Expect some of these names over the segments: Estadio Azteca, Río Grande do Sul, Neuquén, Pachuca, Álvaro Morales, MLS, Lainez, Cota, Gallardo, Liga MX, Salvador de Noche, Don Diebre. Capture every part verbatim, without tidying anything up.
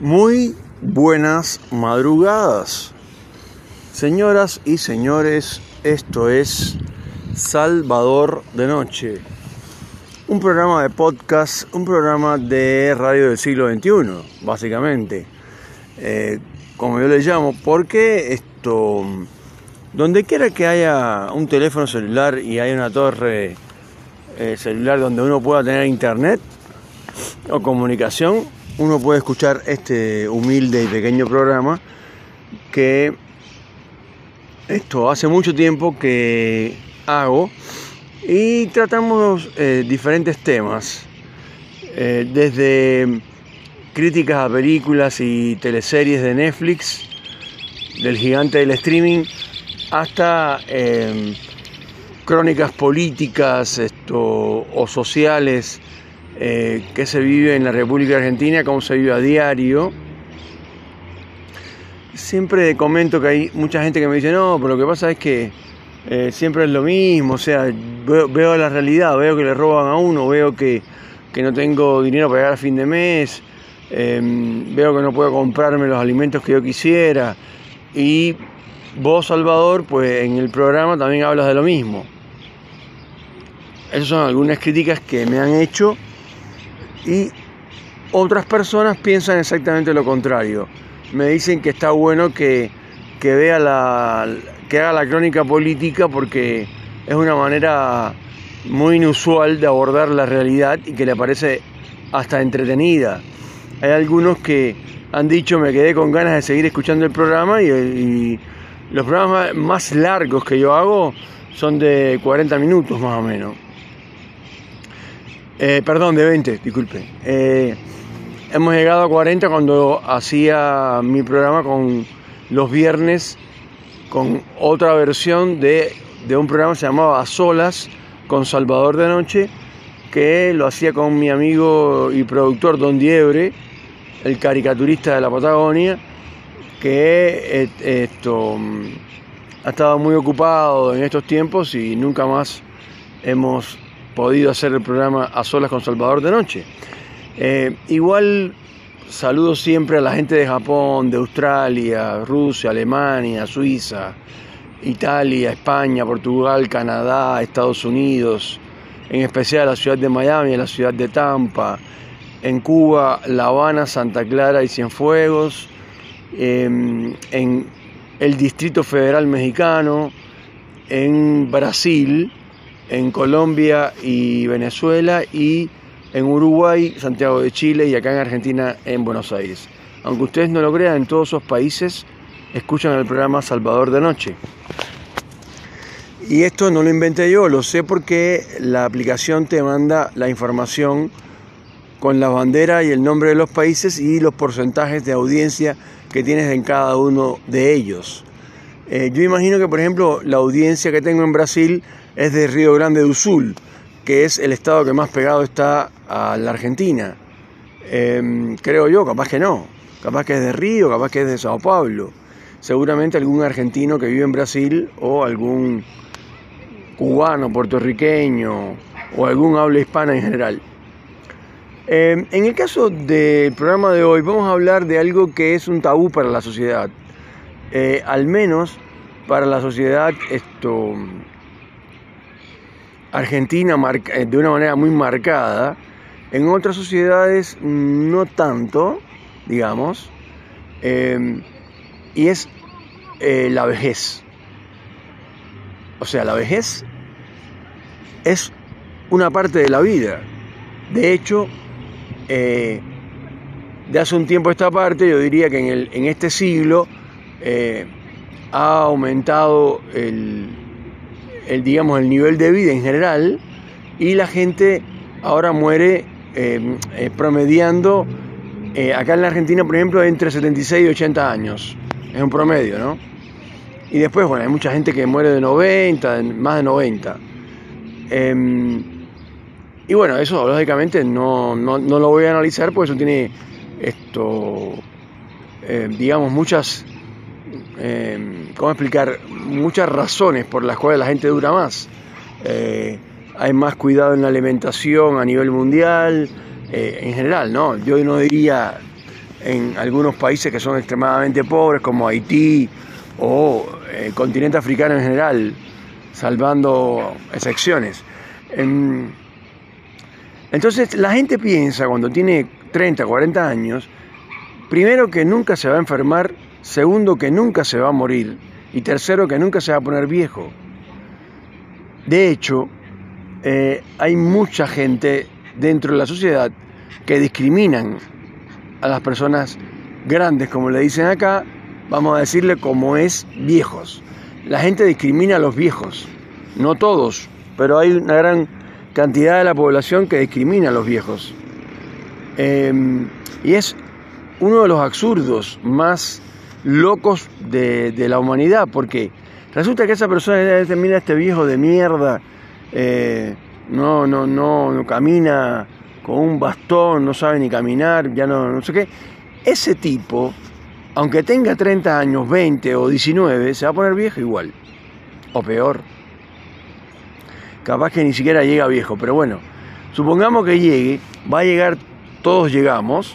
Muy buenas madrugadas, señoras y señores, esto es Salvador de Noche, un programa de podcast, un programa de radio del siglo veintiuno, básicamente, eh, como yo le llamo, porque esto, donde quiera que haya un teléfono celular y haya una torre eh, celular donde uno pueda tener internet o comunicación, uno puede escuchar este humilde y pequeño programa que esto hace mucho tiempo que hago y tratamos eh, diferentes temas, eh, desde críticas a películas y teleseries de Netflix, del gigante del streaming, hasta eh, crónicas políticas esto, o sociales, Eh, que se vive en la República Argentina, cómo se vive a diario. Siempre comento que hay mucha gente que me dice, no, pero lo que pasa es que eh, siempre es lo mismo, o sea, veo, veo la realidad, veo que le roban a uno, veo que, que no tengo dinero para llegar a fin de mes, eh, veo que no puedo comprarme los alimentos que yo quisiera, y vos, Salvador, pues en el programa también hablas de lo mismo. Esas son algunas críticas que me han hecho. Y otras personas piensan exactamente lo contrario. Me dicen que está bueno que, que vea la que haga la crónica política porque es una manera muy inusual de abordar la realidad y que le parece hasta entretenida. Hay algunos que han dicho me quedé con ganas de seguir escuchando el programa y, y los programas más largos que yo hago son de cuarenta minutos más o menos. Eh, perdón, de veinte, disculpe. Eh, hemos llegado a cuarenta cuando hacía mi programa con los viernes, con otra versión de, de un programa que se llamaba A Solas con Salvador de Noche, que lo hacía con mi amigo y productor Don Diebre, el caricaturista de la Patagonia, que et, esto, ha estado muy ocupado en estos tiempos y nunca más hemos podido hacer el programa A Solas con Salvador de Noche. Eh, igual saludo siempre a la gente de Japón, de Australia, Rusia, Alemania, Suiza, Italia, España, Portugal, Canadá, Estados Unidos, en especial a la ciudad de Miami, a la ciudad de Tampa, en Cuba, La Habana, Santa Clara y Cienfuegos, eh, en el Distrito Federal Mexicano, en Brasil, en Colombia y Venezuela, y en Uruguay, Santiago de Chile, y acá en Argentina, en Buenos Aires. Aunque ustedes no lo crean, en todos esos países escuchan el programa Salvador de Noche. Y esto no lo inventé yo, lo sé porque la aplicación te manda la información con la bandera y el nombre de los países y los porcentajes de audiencia que tienes en cada uno de ellos. Eh, yo imagino que, por ejemplo, la audiencia que tengo en Brasil es de Río Grande do Sul, que es el estado que más pegado está a la Argentina. Eh, creo yo, capaz que no. Capaz que es de Río, capaz que es de Sao Paulo. Seguramente algún argentino que vive en Brasil o algún cubano, puertorriqueño o algún habla hispana en general. Eh, en el caso del programa de hoy vamos a hablar de algo que es un tabú para la sociedad. Eh, al menos para la sociedad esto... Argentina de una manera muy marcada, en otras sociedades no tanto, digamos, eh, y es eh, la vejez. O sea, la vejez es una parte de la vida. De hecho, eh, de hace un tiempo a esta parte, yo diría que en, el, en este siglo eh, ha aumentado el... El, digamos, el nivel de vida en general, y la gente ahora muere eh, eh, promediando, eh, acá en la Argentina, por ejemplo, entre setenta y seis y ochenta años, es un promedio, ¿no? Y después, bueno, hay mucha gente que muere de noventa, de, más de noventa. Eh, y bueno, eso lógicamente no, no, no lo voy a analizar, porque eso tiene, esto, eh, digamos, muchas... Eh, ¿Cómo explicar? Muchas razones por las cuales la gente dura más. Eh, hay más cuidado en la alimentación a nivel mundial, eh, en general, ¿no? Yo no diría en algunos países que son extremadamente pobres, como Haití o el continente africano en general, salvando excepciones. Entonces la gente piensa, cuando tiene treinta, cuarenta años, primero que nunca se va a enfermar, segundo que nunca se va a morir y tercero que nunca se va a poner viejo. De hecho, eh, hay mucha gente dentro de la sociedad que discriminan a las personas grandes, como le dicen acá, vamos a decirle como es, viejos. La gente discrimina a los viejos, no todos, pero hay una gran cantidad de la población que discrimina a los viejos. Eh, y es uno de los absurdos más locos de, de la humanidad, porque resulta que esa persona determina, este viejo de mierda, eh, no, no, no, no camina con un bastón, no sabe ni caminar, ya no, no sé qué. Ese tipo, aunque tenga treinta años, veinte o diecinueve, se va a poner viejo igual, o peor. Capaz que ni siquiera llega viejo, pero bueno, supongamos que llegue, va a llegar, todos llegamos,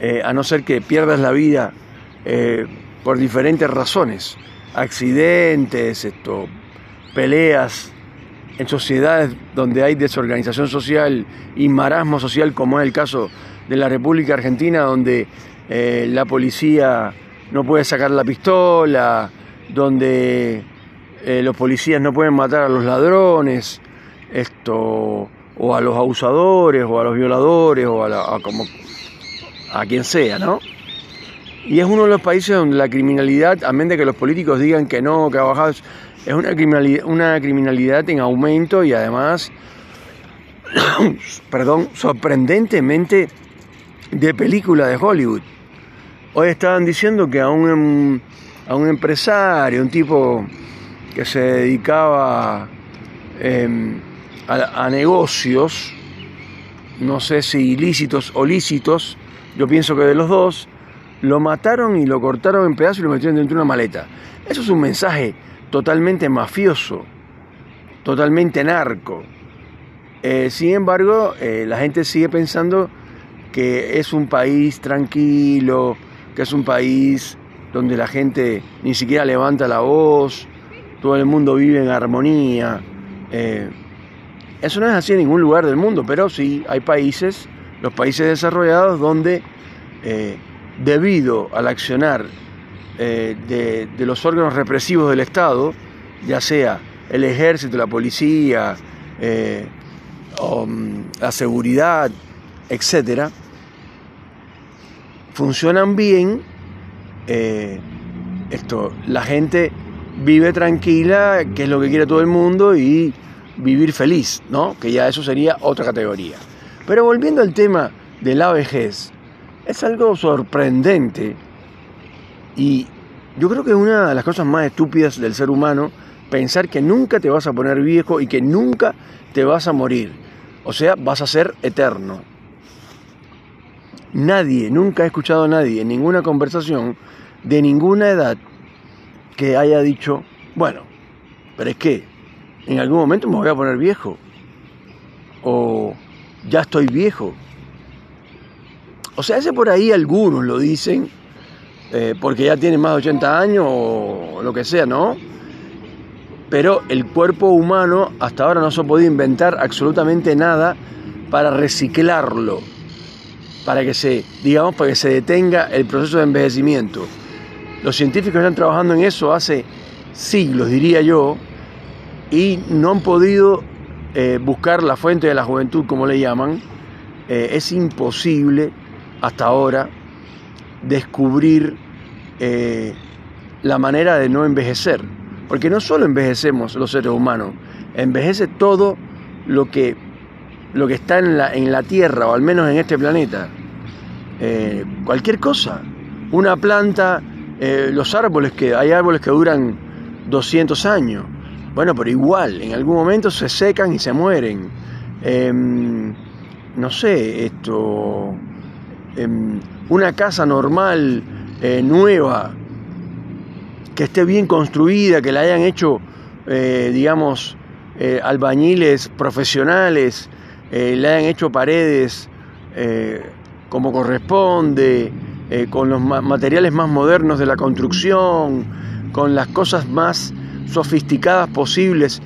eh, a no ser que pierdas la vida eh, por diferentes razones, accidentes, esto, peleas en sociedades donde hay desorganización social y marasmo social, como es el caso de la República Argentina, donde eh, la policía no puede sacar la pistola, donde eh, los policías no pueden matar a los ladrones, esto, o a los abusadores, o a los violadores, o a, la, a, como, a quien sea, ¿no? Y es uno de los países donde la criminalidad, a menos de que los políticos digan que no, que ha bajado, es una criminalidad, una criminalidad en aumento y además, perdón, sorprendentemente de película de Hollywood. Hoy estaban diciendo que a un, a un empresario, un tipo que se dedicaba eh, a, a negocios, no sé si ilícitos o lícitos, yo pienso que de los dos, lo mataron y lo cortaron en pedazos y lo metieron dentro de una maleta. Eso es un mensaje totalmente mafioso, totalmente narco. Eh, sin embargo, eh, la gente sigue pensando que es un país tranquilo, que es un país donde la gente ni siquiera levanta la voz, todo el mundo vive en armonía. Eh, eso no es así en ningún lugar del mundo, pero sí hay países, los países desarrollados, donde eh, debido al accionar eh, de, de los órganos represivos del Estado, ya sea el ejército, la policía, eh, o, la seguridad, etcétera, funcionan bien, eh, esto, la gente vive tranquila, que es lo que quiere todo el mundo, y vivir feliz, ¿no? Que ya eso sería otra categoría. Pero volviendo al tema de la vejez, es algo sorprendente y yo creo que es una de las cosas más estúpidas del ser humano pensar que nunca te vas a poner viejo y que nunca te vas a morir. O sea, vas a ser eterno. Nadie, nunca he escuchado a nadie en ninguna conversación de ninguna edad que haya dicho, bueno, pero es que en algún momento me voy a poner viejo o ya estoy viejo. O sea, ese por ahí algunos lo dicen, eh, porque ya tienen más de ochenta años o lo que sea, ¿no? Pero el cuerpo humano hasta ahora no se ha podido inventar absolutamente nada para reciclarlo, para que se, digamos, para que se detenga el proceso de envejecimiento. Los científicos están trabajando en eso hace siglos, diría yo, y no han podido eh, buscar la fuente de la juventud, como le llaman. Eh, es imposible hasta ahora descubrir eh, la manera de no envejecer, porque no solo envejecemos los seres humanos, envejece todo lo que, lo que está en la, en la tierra, o al menos en este planeta, eh, cualquier cosa, una planta, eh, los árboles, que hay árboles que duran doscientos años, bueno, pero igual en algún momento se secan y se mueren, eh, no sé, esto, una casa normal, eh, nueva, que esté bien construida, que la hayan hecho, eh, digamos, eh, albañiles profesionales, eh, le hayan hecho paredes eh, como corresponde, eh, con los ma- materiales más modernos de la construcción, con las cosas más sofisticadas posibles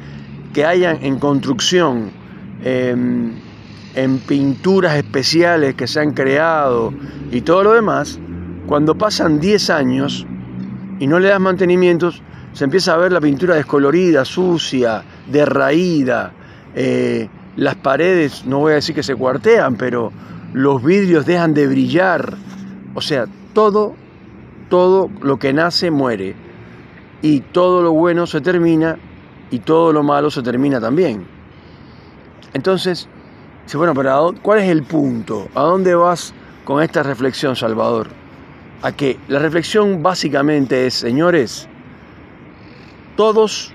que hayan en construcción, eh, en pinturas especiales que se han creado y todo lo demás. Cuando pasan diez años y no le das mantenimientos, se empieza a ver la pintura descolorida, sucia, derraída, eh, las paredes, no voy a decir que se cuartean, pero los vidrios dejan de brillar. O sea, todo, todo lo que nace muere, y todo lo bueno se termina y todo lo malo se termina también. Entonces, bueno, pero ¿cuál es el punto? ¿A dónde vas con esta reflexión, Salvador? A que la reflexión básicamente es, señores, todos,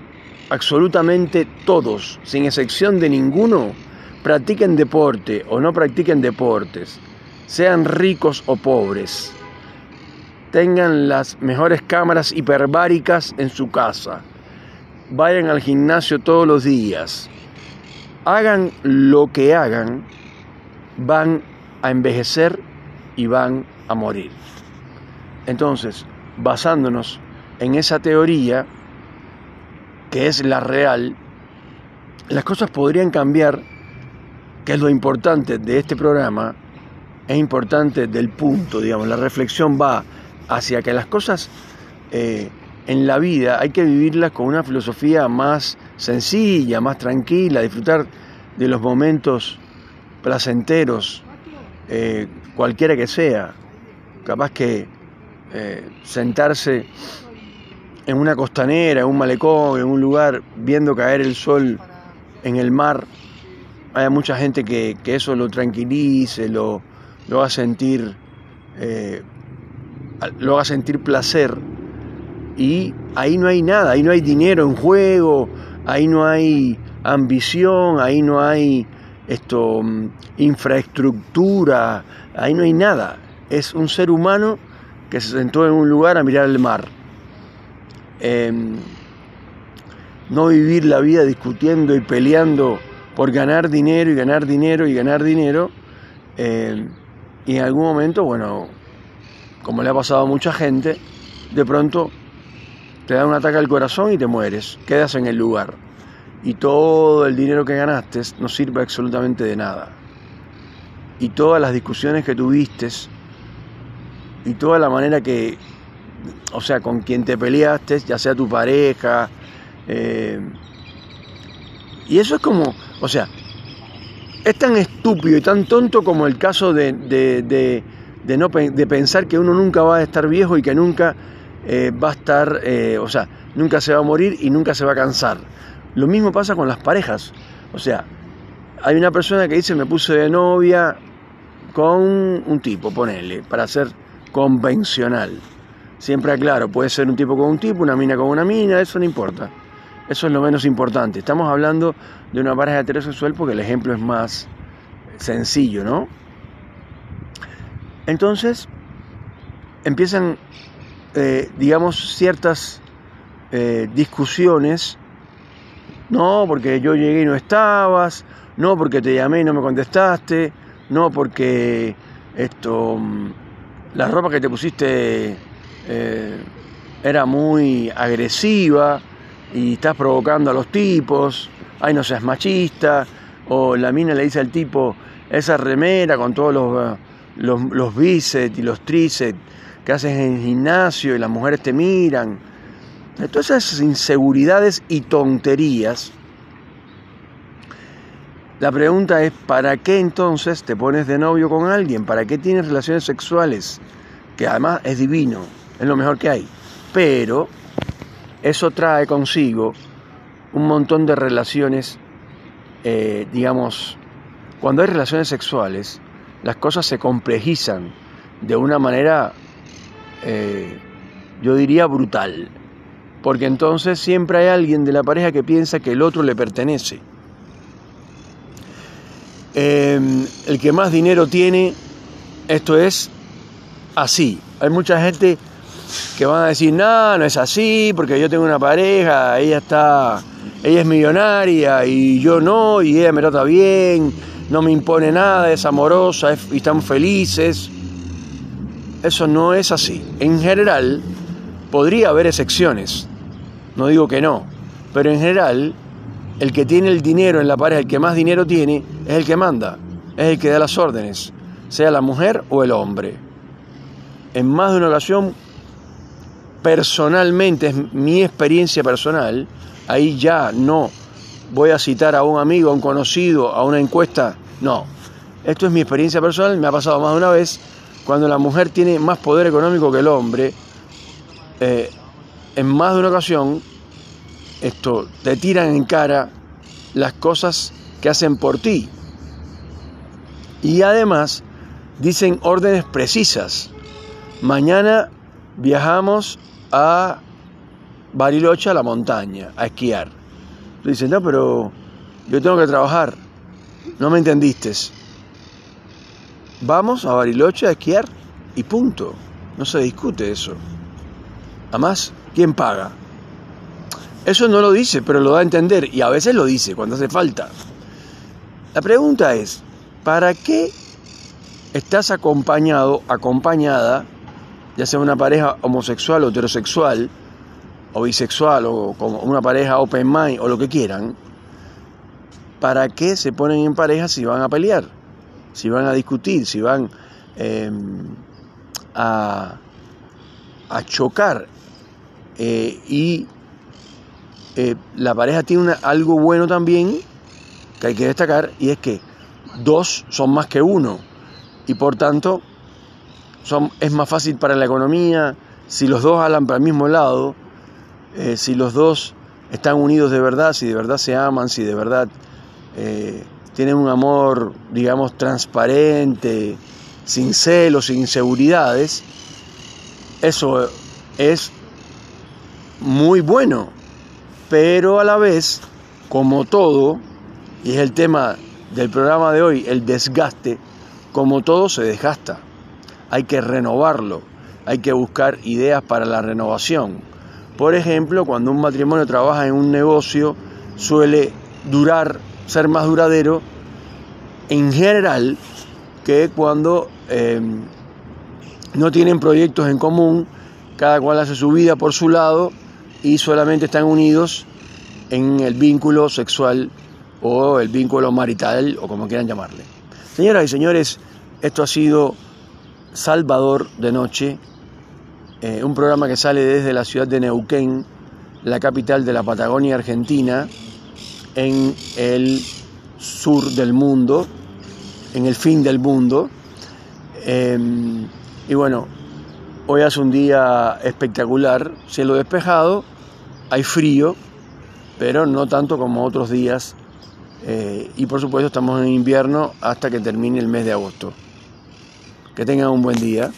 absolutamente todos, sin excepción de ninguno, practiquen deporte o no practiquen deportes, sean ricos o pobres, tengan las mejores cámaras hiperbáricas en su casa, vayan al gimnasio todos los días, hagan lo que hagan, van a envejecer y van a morir. Entonces, basándonos en esa teoría, que es la real, las cosas podrían cambiar, que es lo importante de este programa, es importante del punto, digamos, la reflexión va hacia que las cosas eh, en la vida hay que vivirlas con una filosofía más sencilla, más tranquila, disfrutar de los momentos placenteros, eh, cualquiera que sea, capaz que eh, sentarse en una costanera, en un malecón, en un lugar, viendo caer el sol en el mar. Hay mucha gente que, que eso lo tranquilice, lo, lo haga sentir, eh, lo haga sentir placer. Y ahí no hay nada, ahí no hay dinero en juego, ahí no hay ambición, ahí no hay esto, infraestructura, ahí no hay nada. Es un ser humano que se sentó en un lugar a mirar el mar. Eh, no vivir la vida discutiendo y peleando por ganar dinero y ganar dinero y ganar dinero, eh, y en algún momento, bueno, como le ha pasado a mucha gente, de pronto te da un ataque al corazón y te mueres, quedas en el lugar, y todo el dinero que ganaste no sirve absolutamente de nada, y todas las discusiones que tuviste, y toda la manera que, o sea, con quien te peleaste, ya sea tu pareja, eh, y eso es como, o sea, es tan estúpido y tan tonto como el caso de, de, de, de, no, de pensar que uno nunca va a estar viejo y que nunca eh, va a estar, eh, o sea, nunca se va a morir y nunca se va a cansar. Lo mismo pasa con las parejas. O sea, hay una persona que dice, me puse de novia con un tipo, ponele, para ser convencional. Siempre aclaro, puede ser un tipo con un tipo, una mina con una mina, eso no importa. Eso es lo menos importante. Estamos hablando de una pareja heterosexual porque el ejemplo es más sencillo, ¿no? Entonces, empiezan, eh, digamos, ciertas eh, discusiones. No, porque yo llegué y no estabas. No, porque te llamé y no me contestaste. No, porque esto, la ropa que te pusiste eh, era muy agresiva y estás provocando a los tipos, ay, no seas machista. O la mina le dice al tipo, esa remera con todos los, los, los bíceps y los tríceps que haces en el gimnasio y las mujeres te miran. Todas esas inseguridades y tonterías. La pregunta es, ¿para qué entonces te pones de novio con alguien? ¿Para qué tienes relaciones sexuales? Que además es divino, es lo mejor que hay, pero eso trae consigo un montón de relaciones, eh, digamos, cuando hay relaciones sexuales, las cosas se complejizan de una manera, eh, yo diría, brutal. Porque entonces siempre hay alguien de la pareja que piensa que el otro le pertenece. Eh, el que más dinero tiene, esto es así. Hay mucha gente que van a decir, no, no es así, porque yo tengo una pareja, ella está, ella es millonaria y yo no, y ella me trata bien, no me impone nada, es amorosa, es, y estamos felices. eso no es así. En general, podría haber excepciones, no digo que no, pero en general, el que tiene el dinero en la pareja, el que más dinero tiene, es el que manda, es el que da las órdenes, sea la mujer o el hombre. En más de una ocasión, personalmente, es mi experiencia personal, ahí ya no voy a citar a un amigo, a un conocido, a una encuesta, no. Esto es mi experiencia personal, me ha pasado más de una vez, cuando la mujer tiene más poder económico que el hombre, eh, en más de una ocasión, esto, te tiran en cara las cosas que hacen por ti. Y además, dicen órdenes precisas. Mañana viajamos a Bariloche, a la montaña, a esquiar. Tú dices, no, pero yo tengo que trabajar. No me entendiste. Vamos a Bariloche a esquiar y punto. No se discute eso. Además, ¿quién paga? Eso no lo dice, pero lo da a entender. Y a veces lo dice, cuando hace falta. La pregunta es, ¿para qué estás acompañado, acompañada, ya sea una pareja homosexual o heterosexual, o bisexual, o como una pareja open mind, o lo que quieran? ¿Para qué se ponen en pareja si van a pelear? Si van a discutir, si van eh, a, a chocar. Eh, y eh, la pareja tiene una, algo bueno también, que hay que destacar, y es que dos son más que uno, y por tanto son, es más fácil para la economía si los dos jalan para el mismo lado, eh, si los dos están unidos de verdad, si de verdad se aman, si de verdad eh, tienen un amor, digamos, transparente, sin celos, sin inseguridades. Eso es muy bueno, pero a la vez, como todo, y es el tema del programa de hoy, el desgaste, como todo se desgasta, hay que renovarlo, hay que buscar ideas para la renovación. Por ejemplo, cuando un matrimonio trabaja en un negocio, suele durar, ser más duradero en general que cuando eh, no tienen proyectos en común, cada cual hace su vida por su lado y solamente están unidos en el vínculo sexual o el vínculo marital, o como quieran llamarle. Señoras y señores, esto ha sido Salvador de Noche, eh, un programa que sale desde la ciudad de Neuquén, la capital de la Patagonia Argentina, en el sur del mundo, en el fin del mundo. Eh, y bueno, hoy hace un día espectacular, cielo despejado, hay frío, pero no tanto como otros días. Eh, y por supuesto estamos en invierno hasta que termine el mes de agosto. Que tengan un buen día.